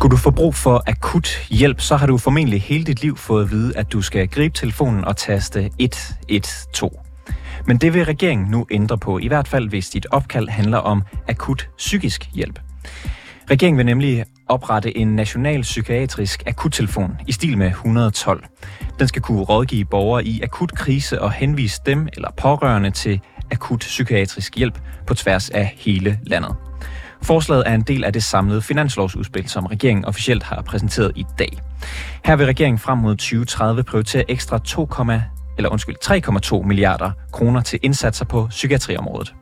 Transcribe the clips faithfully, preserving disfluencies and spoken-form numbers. Skulle du få brug for akut hjælp, så har du formentlig hele dit liv fået at vide, at du skal gribe telefonen og taste et et to. Men det vil regeringen nu ændre på, i hvert fald hvis dit opkald handler om akut psykisk hjælp. Regeringen vil nemlig oprette en national psykiatrisk akuttelefon i stil med et et to. Den skal kunne rådgive borgere i akut krise og henvise dem eller pårørende til akut psykiatrisk hjælp på tværs af hele landet. Forslaget er en del af det samlede finanslovsudspil, som regeringen officielt har præsenteret i dag. Her vil regeringen frem mod tyve tredive prioritere ekstra to komma eller undskyld tre komma to milliarder kroner til indsatser på psykiatriområdet.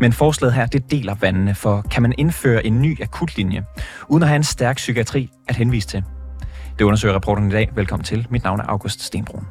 Men forslaget her, det deler vandene, for kan man indføre en ny akutlinje, uden at have en stærk psykiatri at henvise til? Det undersøger reporteren i dag. Velkommen til. Mit navn er August Stenbroen.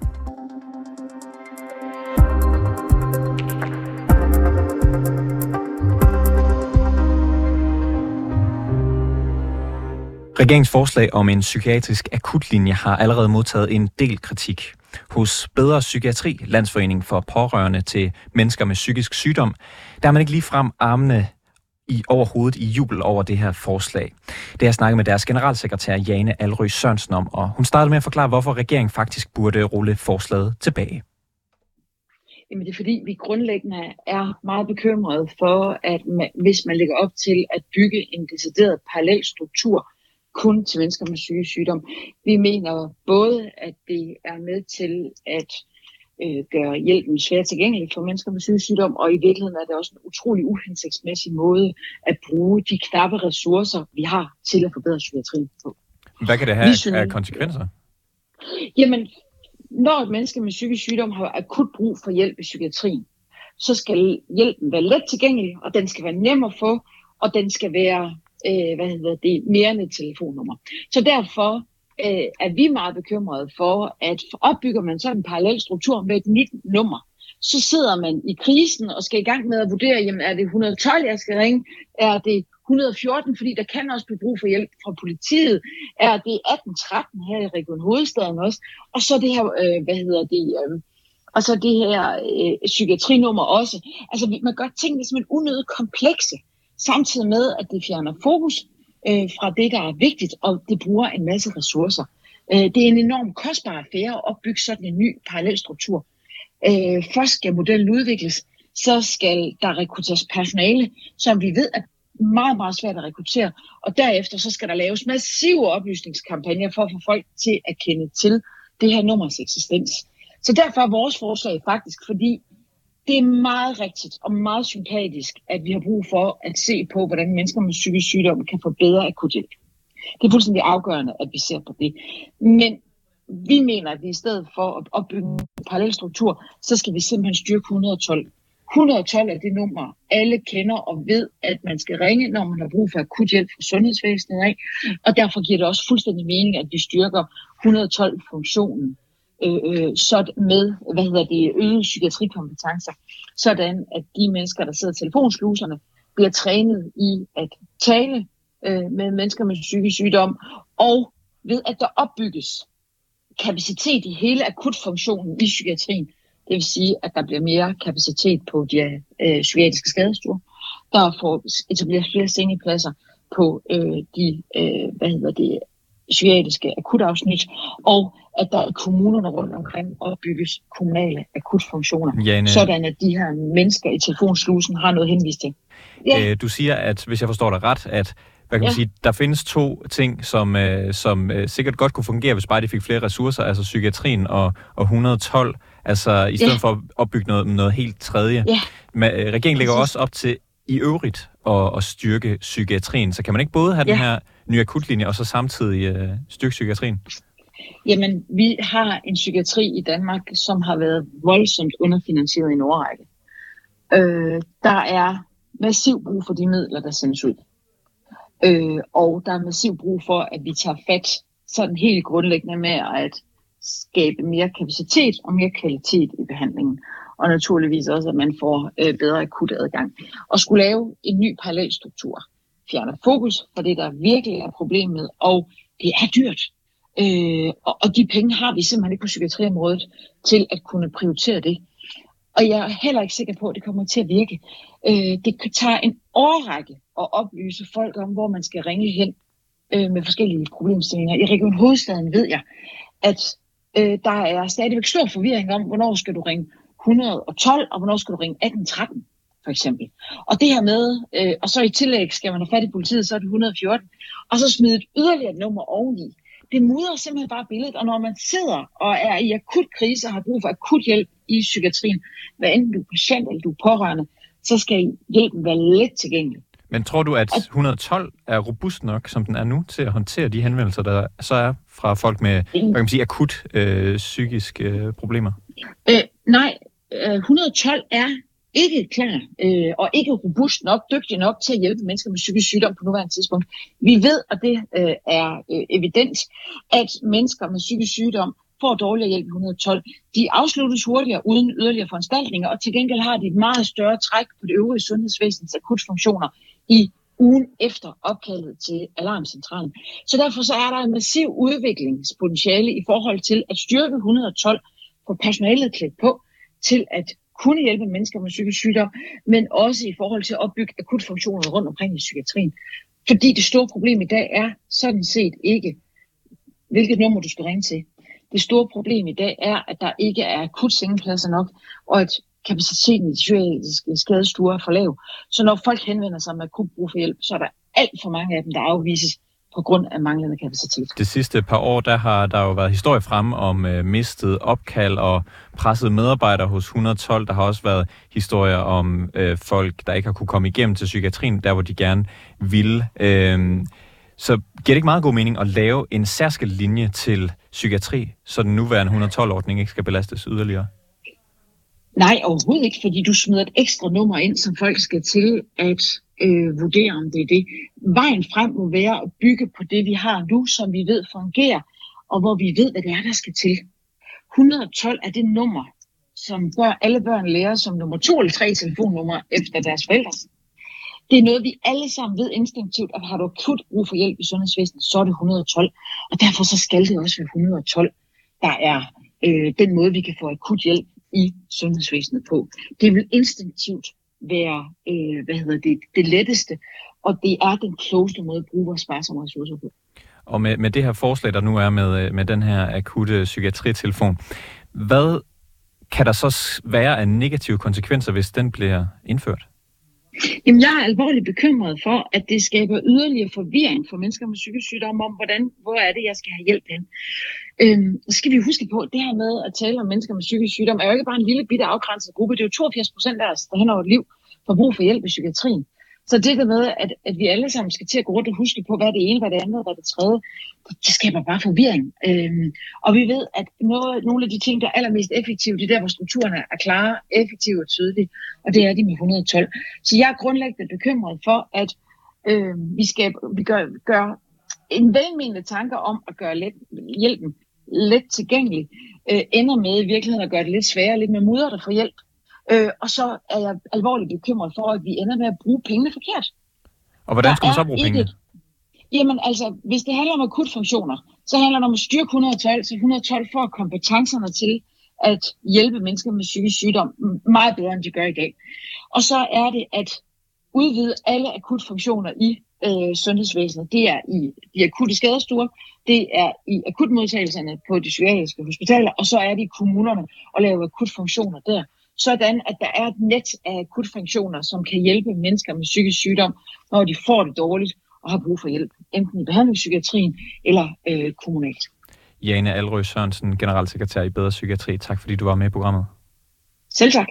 Regeringens forslag om en psykiatrisk akutlinje har allerede modtaget en del kritik. Hos Bedre Psykiatri, Landsforeningen for pårørende til mennesker med psykisk sygdom, der er man ikke ligefrem armene i overhovedet i jubel over det her forslag. Det har jeg snakket med deres generalsekretær Jane Alrø Sørensen om, og hun startede med at forklare, hvorfor regeringen faktisk burde rulle forslaget tilbage. Jamen det er fordi, vi grundlæggende er meget bekymrede for, at man, hvis man lægger op til at bygge en decideret parallel struktur, kun til mennesker med psykisk sygdom. Vi mener både, at det er med til at øh, gøre hjælpen svært tilgængelig for mennesker med psykisk sygdom, og i virkeligheden er det også en utrolig uhensigtsmæssig måde at bruge de knappe ressourcer, vi har til at forbedre psykiatrien på. Hvad kan det have synes, af konsekvenser? Jamen, når et menneske med psykisk sygdom har akut brug for hjælp i psykiatrien, så skal hjælpen være let tilgængelig, og den skal være nem at få, og den skal være Øh, hvad hedder det, mere end et telefonnummer. Så derfor øh, er vi meget bekymrede for, at opbygger man sådan en parallel struktur med et nyt nummer, så sidder man i krisen og skal i gang med at vurdere, jamen er det et et to, jeg skal ringe? Er det et et fire, fordi der kan også blive brug for hjælp fra politiet? Er det atten tretten her i Region Hovedstaden også? Og så det her, øh, hvad hedder det, øh, og så det her øh, psykiatrinummer også. Altså man gør tingene som en unødig komplekse, samtidig med, at det fjerner fokus øh, fra det, der er vigtigt, og det bruger en masse ressourcer. Øh, det er en enorm kostbar affære at opbygge sådan en ny parallelstruktur. Øh, først skal modellen udvikles, så skal der rekrutteres personale, som vi ved er meget, meget svært at rekruttere, og derefter så skal der laves massive oplysningskampagner for at få folk til at kende til det her nummers eksistens. Så derfor er vores forslag faktisk, fordi det er meget rigtigt og meget sympatisk, at vi har brug for at se på, hvordan mennesker med psykisk sygdom kan få bedre akut hjælp. Det er fuldstændig afgørende, at vi ser på det. Men vi mener, at vi i stedet for at opbygge en parallel struktur, så skal vi simpelthen styrke et et to. et et to er det nummer, alle kender og ved, at man skal ringe, når man har brug for akut hjælp fra sundhedsvæsenet af. Og derfor giver det også fuldstændig mening, at vi styrker et et to-funktionen. Øh, så med, hvad hedder det, øget psykiatrikompetencer, sådan at de mennesker, der sidder i telefonsluserne, bliver trænet i at tale øh, med mennesker med psykisk sygdom, og ved at der opbygges kapacitet i hele akutfunktionen i psykiatrien, det vil sige, at der bliver mere kapacitet på de øh, psykiatriske skadestuer, der får etableret flere sengepladser på øh, de, øh, hvad hedder det, psykiatriske akutafsnit, og at der i kommunerne rundt omkring opbygges kommunale akutfunktioner, Jane, sådan at de her mennesker i telefonslusen har noget henvist til. Ja. Øh, du siger, at hvis jeg forstår dig ret, at hvad kan man ja. sige, der findes to ting, som, øh, som øh, sikkert godt kunne fungere, hvis bare de fik flere ressourcer, altså psykiatrien og, og et et to, altså i stedet ja. for at opbygge noget, noget helt tredje. Ja. Men, øh, regeringen lægger også op til i øvrigt at, at styrke psykiatrien, så kan man ikke både have ja. den her nye akutlinje, og så samtidig øh, styrke psykiatrien? Jamen, vi har en psykiatri i Danmark, som har været voldsomt underfinansieret i en årrække. Øh, der er massiv brug for de midler, der sendes ud. Øh, og der er massiv brug for, at vi tager fat sådan helt grundlæggende med at skabe mere kapacitet og mere kvalitet i behandlingen. Og naturligvis også, at man får øh, bedre akut adgang. Og skulle lave en ny parallelstruktur fjerner fokus på det, der virkelig er problemet, og det er dyrt. Øh, og, og de penge har vi simpelthen ikke på psykiatriområdet til at kunne prioritere det. Og jeg er heller ikke sikker på, at det kommer til at virke. Øh, det tager en årrække at oplyse folk om, hvor man skal ringe hen, øh, med forskellige problemstillinger. I Region Hovedstaden ved jeg, at øh, der er stadigvæk stor forvirring om, hvornår skal du ringe et et to, og hvornår skal du ringe atten tretten, for eksempel. Og det her med, øh, og så i tillæg skal man have fat i politiet, så er det et et fire, og så smide et yderligere nummer oveni. Det mudrer simpelthen bare billedet, og når man sidder og er i akut krise og har brug for akut hjælp i psykiatrien, hvad enten du er patient eller du er pårørende, så skal hjælpen være let tilgængelig. Men tror du, at et et to er robust nok, som den er nu, til at håndtere de henvendelser, der så er fra folk med, hvad kan man sige, akut øh, psykiske øh, problemer? Øh, nej, øh, et et to er ikke klar øh, og ikke robust nok, dygtig nok til at hjælpe mennesker med psykisk sygdom på nuværende tidspunkt. Vi ved, og det øh, er øh, evident, at mennesker med psykisk sygdom får dårligere hjælp i et et to. De afsluttes hurtigere uden yderligere foranstaltninger, og til gengæld har de et meget større træk på det øvrige sundhedsvæsens akutfunktioner i ugen efter opkaldet til alarmcentralen. Så derfor så er der en massiv udviklingspotentiale i forhold til at styrke et et to, få personalet klædt på til at kunne hjælpe mennesker med psykisk sygdom, men også i forhold til at opbygge akutfunktioner rundt omkring i psykiatrien. Fordi det store problem i dag er sådan set ikke, hvilket nummer du skal ringe til. Det store problem i dag er, at der ikke er akut sengepladser nok, og at kapaciteten i psykiatriske skadestuer er for lav. Så når folk henvender sig med akut brug for hjælp, så er der alt for mange af dem, der afvises på grund af manglende kapacitet. De sidste par år, der har der jo været historie frem om øh, mistet opkald og pressede medarbejdere hos et et to. Der har også været historier om øh, folk, der ikke har kunne komme igennem til psykiatrien, der hvor de gerne ville. Øh, så giver det ikke meget god mening at lave en særskilt linje til psykiatri, så den nuværende et et to-ordning ikke skal belastes yderligere? Nej, overhovedet ikke, fordi du smider et ekstra nummer ind, som folk skal til at øh, vurdere, om det er det. Vejen frem må være at bygge på det, vi har nu, som vi ved fungerer, og hvor vi ved, hvad det er, der skal til. et et to er det nummer, som bør, alle børn lærer som nummer to eller tre telefonnummer efter deres forældres. Det er noget, vi alle sammen ved instinktivt, at har du akut brug for hjælp i sundhedsvæsenet, så er det et et to. Og derfor så skal det også være et et to, der er øh, den måde, vi kan få akut hjælp i sundhedsvæsenet på. Det vil instinktivt være øh, hvad hedder det, det letteste, og det er den klogeste måde at bruge vores sparsomme ressourcer på. Og med, med det her forslag, der nu er med, med den her akutte psykiatritelefon, hvad kan der så være af negative konsekvenser, hvis den bliver indført? Jamen, jeg er alvorligt bekymret for, at det skaber yderligere forvirring for mennesker med psykisk sygdom om, hvordan, hvor er det, jeg skal have hjælp hen. Øhm, så skal vi huske på, at det her med at tale om mennesker med psykisk sygdom er jo ikke bare en lille bitte afgrænset gruppe. Det er jo toogfirs procent af os, der hen over et liv får brug for hjælp i psykiatrien. Så det der med, at, at vi alle sammen skal til at gå rundt og huske på, hvad er det ene, hvad er det andet, hvad er det tredje, det, det skaber bare forvirring. Øhm, og vi ved, at noget, nogle af de ting, der er allermest effektive, det er der, hvor strukturerne er klare, effektive og tydelige, og det er de med et et to. Så jeg er grundlæggende bekymret for, at øh, vi, skal, vi gør, gør en velmenende tanke om at gøre let, hjælpen let tilgængelig, øh, ender med i virkeligheden at gøre det lidt sværere, lidt mere mudret at få hjælp. Øh, og så er jeg alvorligt bekymret for, at vi ender med at bruge pengene forkert. Og hvordan skal man så bruge pengene? Jamen altså, hvis det handler om akutfunktioner, så handler det om at styrke et et to, så et et to får kompetencerne til at hjælpe mennesker med psykisk sygdom meget bedre, end de gør i dag. Og så er det at udvide alle akutfunktioner i øh, sundhedsvæsenet. Det er i de akutte skadestuer, det er i akutmodtagelserne på de psykiatriske hospitaler, og så er det i kommunerne at lave akutfunktioner der. Sådan, at der er et net af akutfunktioner, som kan hjælpe mennesker med psykisk sygdom, når de får det dårligt og har brug for hjælp, enten i behandlingspsykiatrien eller øh, kommunalt. Jane Alrø Sørensen, generalsekretær i Bedre Psykiatri. Tak fordi du var med i programmet. Selv tak.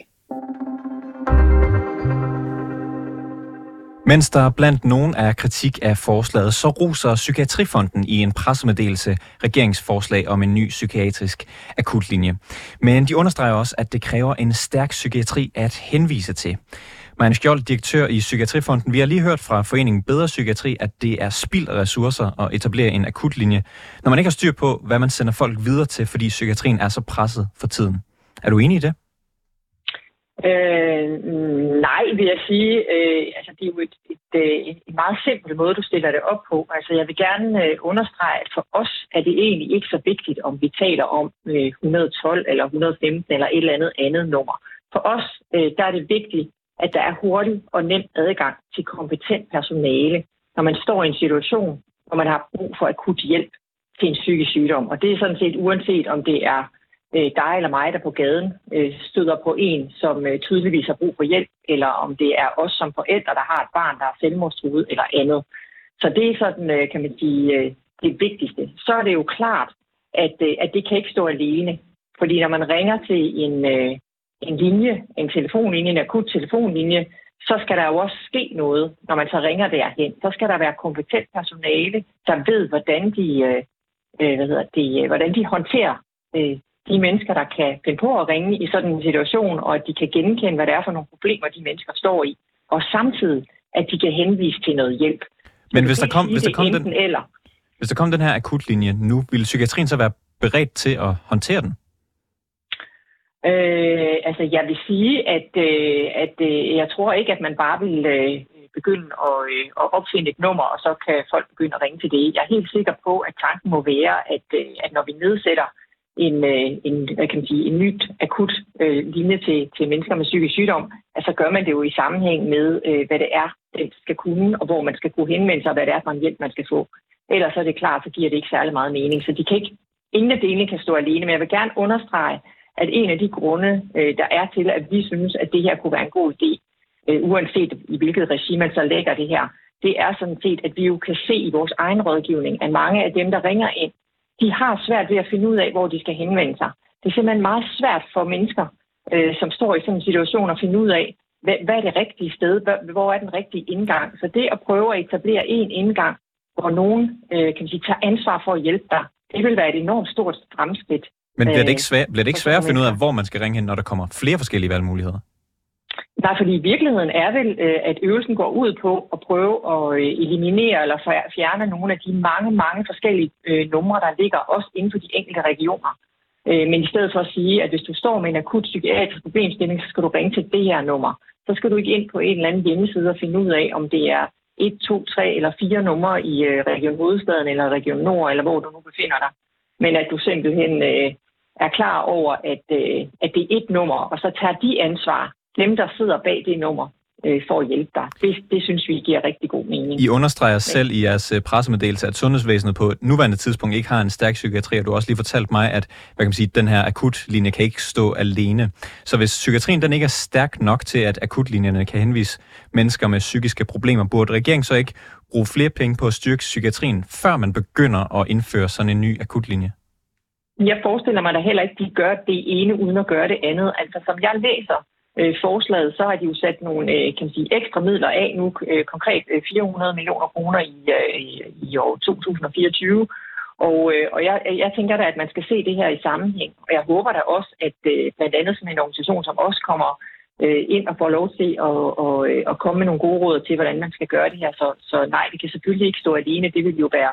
Mens der blandt nogen er kritik af forslaget, så roser Psykiatrifonden i en pressemeddelelse regeringsforslag om en ny psykiatrisk akutlinje. Men de understreger også, at det kræver en stærk psykiatri at henvise til. Marianne Skjold, direktør i Psykiatrifonden. Vi har lige hørt fra foreningen Bedre Psykiatri, at det er spild af ressourcer at etablere en akutlinje, når man ikke har styr på, hvad man sender folk videre til, fordi psykiatrien er så presset for tiden. Er du enig i det? Øh, nej, vil jeg sige. Øh, altså, det er jo et, et, et, en meget simpel måde, du stiller det op på. Altså, jeg vil gerne øh, understrege, at for os er det egentlig ikke så vigtigt, om vi taler om øh, et et to eller et et fem eller et eller andet andet nummer. For os øh, der er det vigtigt, at der er hurtig og nem adgang til kompetent personale, når man står i en situation, når man har brug for akut hjælp til en psykisk sygdom. Og det er sådan set uanset, om det er øh, dig eller mig, der på gaden øh, støder på en, som øh, tydeligvis har brug for hjælp, eller om det er os som forældre, der har et barn, der er selvmordstruet eller andet. Så det er sådan, øh, kan man sige, øh, det vigtigste. Så er det jo klart, at, øh, at det kan ikke stå alene. Fordi når man ringer til en, øh, en linje, en telefonlinje, en akut telefonlinje, så skal der jo også ske noget, når man så ringer derhen. Så skal der være kompetent personale, der ved, hvordan de, øh, hvad hedder de, hvordan de håndterer øh, de mennesker, der kan finde på at ringe i sådan en situation, og at de kan genkende, hvad det er for nogle problemer, de mennesker står i. Og samtidig, at de kan henvise til noget hjælp. Men hvis der, kom, hvis, der kom den, eller. hvis der kom den her akutlinje nu, ville psykiatrien så være beredt til at håndtere den? Øh, altså, jeg vil sige, at, øh, at øh, jeg tror ikke, at man bare vil øh, begynde at, øh, at opfinde et nummer, og så kan folk begynde at ringe til det. Jeg er helt sikker på, at tanken må være, at, øh, at når vi nedsætter en, øh, en, hvad kan man sige, en nyt akut øh, linje til, til mennesker med psykisk sygdom, at så gør man det jo i sammenhæng med, øh, hvad det er, den skal kunne, og hvor man skal kunne henvende sig, og hvad det er for en hjælp, man skal få. Ellers er det klart, så giver det ikke særlig meget mening. Så de kan ikke, ingen af delene kan stå alene, men jeg vil gerne understrege, at en af de grunde, der er til, at vi synes, at det her kunne være en god idé, uanset i hvilket regime man så lægger det her, det er sådan set, at vi jo kan se i vores egen rådgivning, at mange af dem, der ringer ind, de har svært ved at finde ud af, hvor de skal henvende sig. Det er simpelthen meget svært for mennesker, som står i sådan en situation, at finde ud af, hvad er det rigtige sted, hvor er den rigtige indgang. Så det at prøve at etablere en indgang, hvor nogen kan man sige, tager ansvar for at hjælpe dig, det vil være et enormt stort fremskridt. Men bliver det ikke svært, bliver det ikke svært at finde ud af, hvor man skal ringe hen, når der kommer flere forskellige valgmuligheder? Nej, fordi virkeligheden er vel, at øvelsen går ud på at prøve at eliminere eller fjerne nogle af de mange, mange forskellige numre, der ligger også inden for de enkelte regioner. Men i stedet for at sige, at hvis du står med en akut psykiatrisk problemstilling, så skal du ringe til det her nummer. Så skal du ikke ind på en eller anden hjemmeside og finde ud af, om det er et, to, tre eller fire numre i Region Hovedstaden eller Region Nord, eller hvor du nu befinder dig. Men at du simpelthen er klar over, at, at det er et nummer, og så tager de ansvar, dem der sidder bag det nummer, for at hjælpe dig. Det, det synes vi giver rigtig god mening. I understreger ja. selv i jeres pressemeddelelse, at sundhedsvæsenet på nuværende tidspunkt ikke har en stærk psykiatri, og du har også lige fortalt mig, at hvad kan man sige, den her akutlinje kan ikke stå alene. Så hvis psykiatrien den ikke er stærk nok til, at akutlinjerne kan henvise mennesker med psykiske problemer, burde regeringen så ikke bruge flere penge på at styrke psykiatrien, før man begynder at indføre sådan en ny akutlinje? Jeg forestiller mig da heller ikke, at de gør det ene uden at gøre det andet. Altså, som jeg læser øh, forslaget, så har de jo sat nogle øh, kan man sige, ekstra midler af nu, øh, konkret øh, fire hundrede millioner kroner i, øh, i år to tusind og fireogtyve. Og, øh, og jeg, jeg tænker da, at man skal se det her i sammenhæng. Og jeg håber da også, at øh, blandt andet som en organisation, som også kommer øh, ind og får lov til at og, øh, og komme med nogle gode råd til, hvordan man skal gøre det her. Så, så nej, det kan selvfølgelig ikke stå alene. Det vil jo være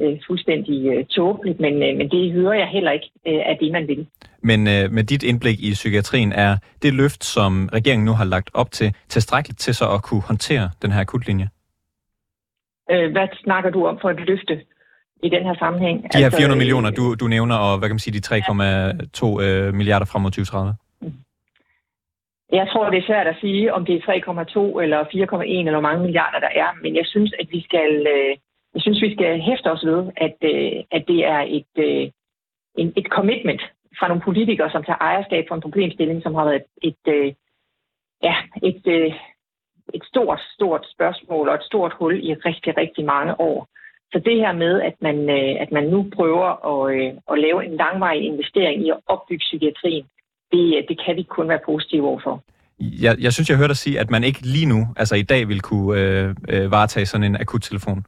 Øh, fuldstændig øh, tåbeligt, men, øh, men det hører jeg heller ikke øh, af det, man vil. Men øh, med dit indblik i psykiatrien, er det løft, som regeringen nu har lagt op til, tilstrækkeligt til så at kunne håndtere den her akutlinje? Øh, hvad snakker du om for et løfte i den her sammenhæng? De her altså, fire hundrede millioner, du, du nævner, og hvad kan man sige, de tre komma to øh, milliarder frem mod tyve tredive? Jeg tror, det er svært at sige, om det er tre komma to eller fire komma en eller hvor mange milliarder der er, men jeg synes, at vi skal... Øh, Jeg synes, vi skal hæfte os ved, at, at det er et, et, et commitment fra nogle politikere, som tager ejerskab for en problemstilling, som har været et, et, ja, et, et stort, stort spørgsmål og et stort hul i rigtig, rigtig mange år. Så det her med, at man, at man nu prøver at, at lave en langvarig investering i at opbygge psykiatrien, det, det kan vi kun være positive overfor. Jeg, jeg synes, jeg hørte dig sige, at man ikke lige nu, altså i dag, ville kunne øh, øh, varetage sådan en akuttelefon.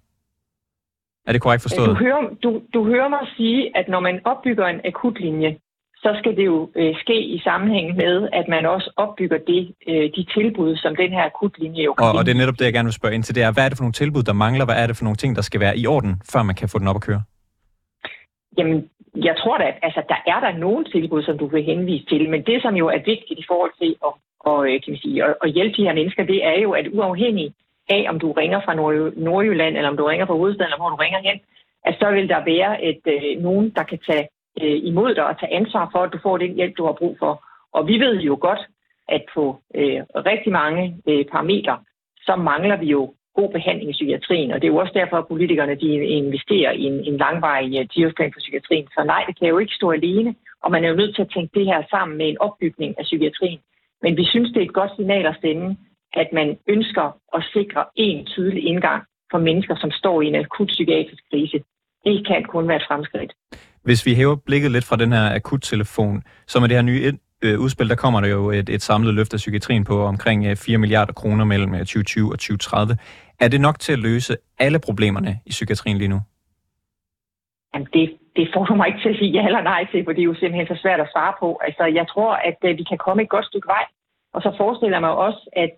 Er det korrekt forstået? Du hører, du, du hører mig sige, at når man opbygger en akutlinje, så skal det jo øh, ske i sammenhæng med, at man også opbygger det, øh, de tilbud, som den her akutlinje jo kan. Og, og det er netop det, jeg gerne vil spørge ind til. Det er, hvad er det for nogle tilbud, der mangler? Hvad er det for nogle ting, der skal være i orden, før man kan få den op at køre? Jamen, jeg tror da, at altså, der er der nogle tilbud, som du vil henvise til. Men det, som jo er vigtigt i forhold til at, og, kan man sige, at, at hjælpe de her mennesker, det er jo, at uafhængigt af, om du ringer fra Nordjylland, eller om du ringer fra hovedstaden, eller hvor du ringer hen, at så vil der være et, øh, nogen, der kan tage øh, imod dig og tage ansvar for, at du får den hjælp, du har brug for. Og vi ved jo godt, at på øh, rigtig mange øh, parametre, så mangler vi jo god behandling i psykiatrien, og det er jo også derfor, at politikerne de investerer i en, en langvarig diagnosplan for psykiatrien. Så nej, det kan jo ikke stå alene, og man er jo nødt til at tænke det her sammen med en opbygning af psykiatrien. Men vi synes, det er et godt signal at sende, at man ønsker at sikre en tydelig indgang for mennesker, som står i en akut psykiatrisk krise. Det kan kun være et fremskridt. Hvis vi hæver blikket lidt fra den her akuttelefon, så med det her nye udspil, der kommer der jo et, et samlet løft af psykiatrien på omkring fire milliarder kroner mellem tyve tyve og tyve tredive. Er det nok til at løse alle problemerne i psykiatrien lige nu? Jamen det, det får du mig ikke til at sige ja eller nej til, for det er jo simpelthen så svært at svare på. Altså jeg tror, at vi kan komme et godt stykke vej, og så forestiller jeg mig også, at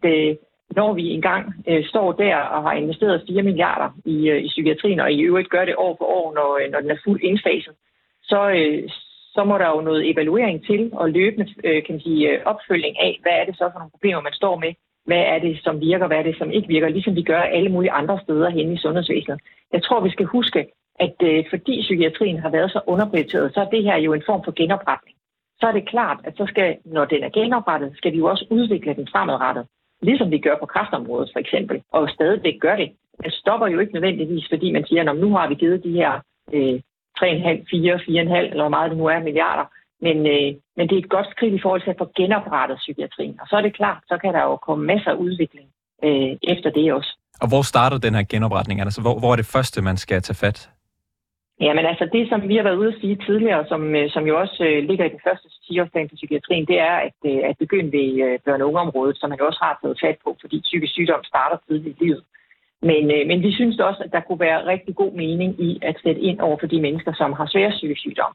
når vi engang øh, står der og har investeret fire milliarder i, øh, i psykiatrien, og i øvrigt gør det år for år, når, øh, når den er fuldt indfaset, så, øh, så må der jo noget evaluering til og løbende øh, kan sige, opfølging af, hvad er det så for nogle problemer, man står med? Hvad er det, som virker? Hvad er det, som ikke virker? Ligesom vi gør alle mulige andre steder henne i sundhedsvæsenet. Jeg tror, vi skal huske, at øh, fordi psykiatrien har været så underprioriteret, så er det her jo en form for genopretning. Så er det klart, at så skal, når den er genoprettet, skal vi jo også udvikle den fremadrettet. Ligesom vi gør på kræftområdet for eksempel, og stadigvæk gør det. Man stopper jo ikke nødvendigvis, fordi man siger, at nu har vi givet de her øh, tre komma fem, fire, fire komma fem eller hvor meget det nu er milliarder. Men, øh, men det er et godt skridt i forhold til at få genoprettet psykiatrien. Og så er det klart, så kan der jo komme masser af udvikling øh, efter det også. Og hvor starter den her genopretning? Altså, hvor, hvor er det første, man skal tage fat? Jamen altså det, som vi har været ude at sige tidligere, som, som jo også øh, ligger i den første ti-årsplan for psykiatrien, det er at, øh, at begynde ved øh, børne- og ungeområdet, som man jo også har taget fat på, fordi psykisk sygdom starter tidligt i livet. Men, øh, men vi synes også, at der kunne være rigtig god mening i at sætte ind over for de mennesker, som har svære psykisk sygdom.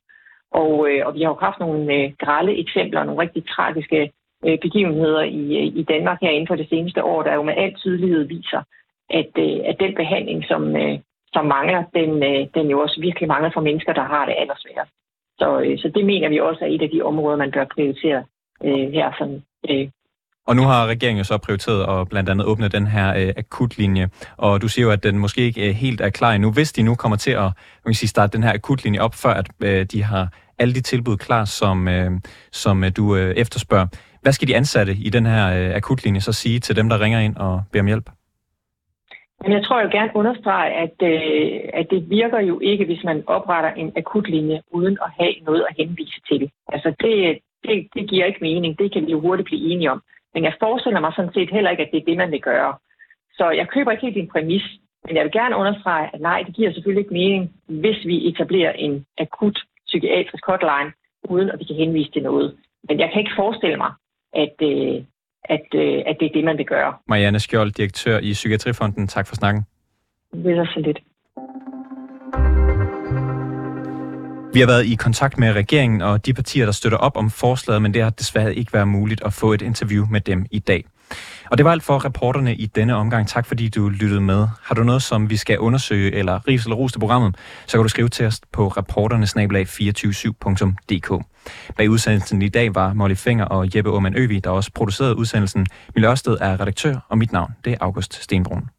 Og, øh, og vi har jo haft nogle øh, grelle eksempler, nogle rigtig tragiske øh, begivenheder i, i Danmark her inden for det seneste år, der jo med al tydelighed viser, at, øh, at den behandling, som... Øh, som mangler, den, den jo også virkelig mangler for mennesker, der har det allersværest. Så, så det mener vi også er et af de områder, man bør prioritere øh, her. Sådan, øh. Og nu har regeringen jo så prioriteret at blandt andet åbne den her øh, akutlinje, og du siger jo, at den måske ikke helt er klar endnu. Hvis de nu kommer til at man kan sige, starte den her akutlinje op, før at øh, de har alle de tilbud klar, som, øh, som øh, du øh, efterspørger, hvad skal de ansatte i den her øh, akutlinje så sige til dem, der ringer ind og beder om hjælp? Men jeg tror jo gerne understrege, at, øh, at det virker jo ikke, hvis man opretter en akutlinje uden at have noget at henvise til. Altså det, det, det giver ikke mening, det kan vi jo hurtigt blive enige om. Men jeg forestiller mig sådan set heller ikke, at det er det, man vil gøre. Så jeg køber ikke helt din præmis, men jeg vil gerne understrege, at nej, det giver selvfølgelig ikke mening, hvis vi etablerer en akut psykiatrisk hotline, uden at vi kan henvise til noget. Men jeg kan ikke forestille mig, at... Øh, At, øh, at det er det, man vil gøre. Marianne Skjold, direktør i Psykiatrifonden. Tak for snakken. Det er så lidt. Vi har været i kontakt med regeringen og de partier, der støtter op om forslaget, men det har desværre ikke været muligt at få et interview med dem i dag. Og det var alt for reporterne i denne omgang. Tak fordi du lyttede med. Har du noget, som vi skal undersøge eller rives eller ros til programmet, så kan du skrive til os på reporterne snabel-a to fire syv punktum d k. Bag udsendelsen i dag var Mollie Fenger og Jeppe Aamand Øvig, der også producerede udsendelsen. Mille Ørsted er redaktør, og mit navn det er August Stenbroen.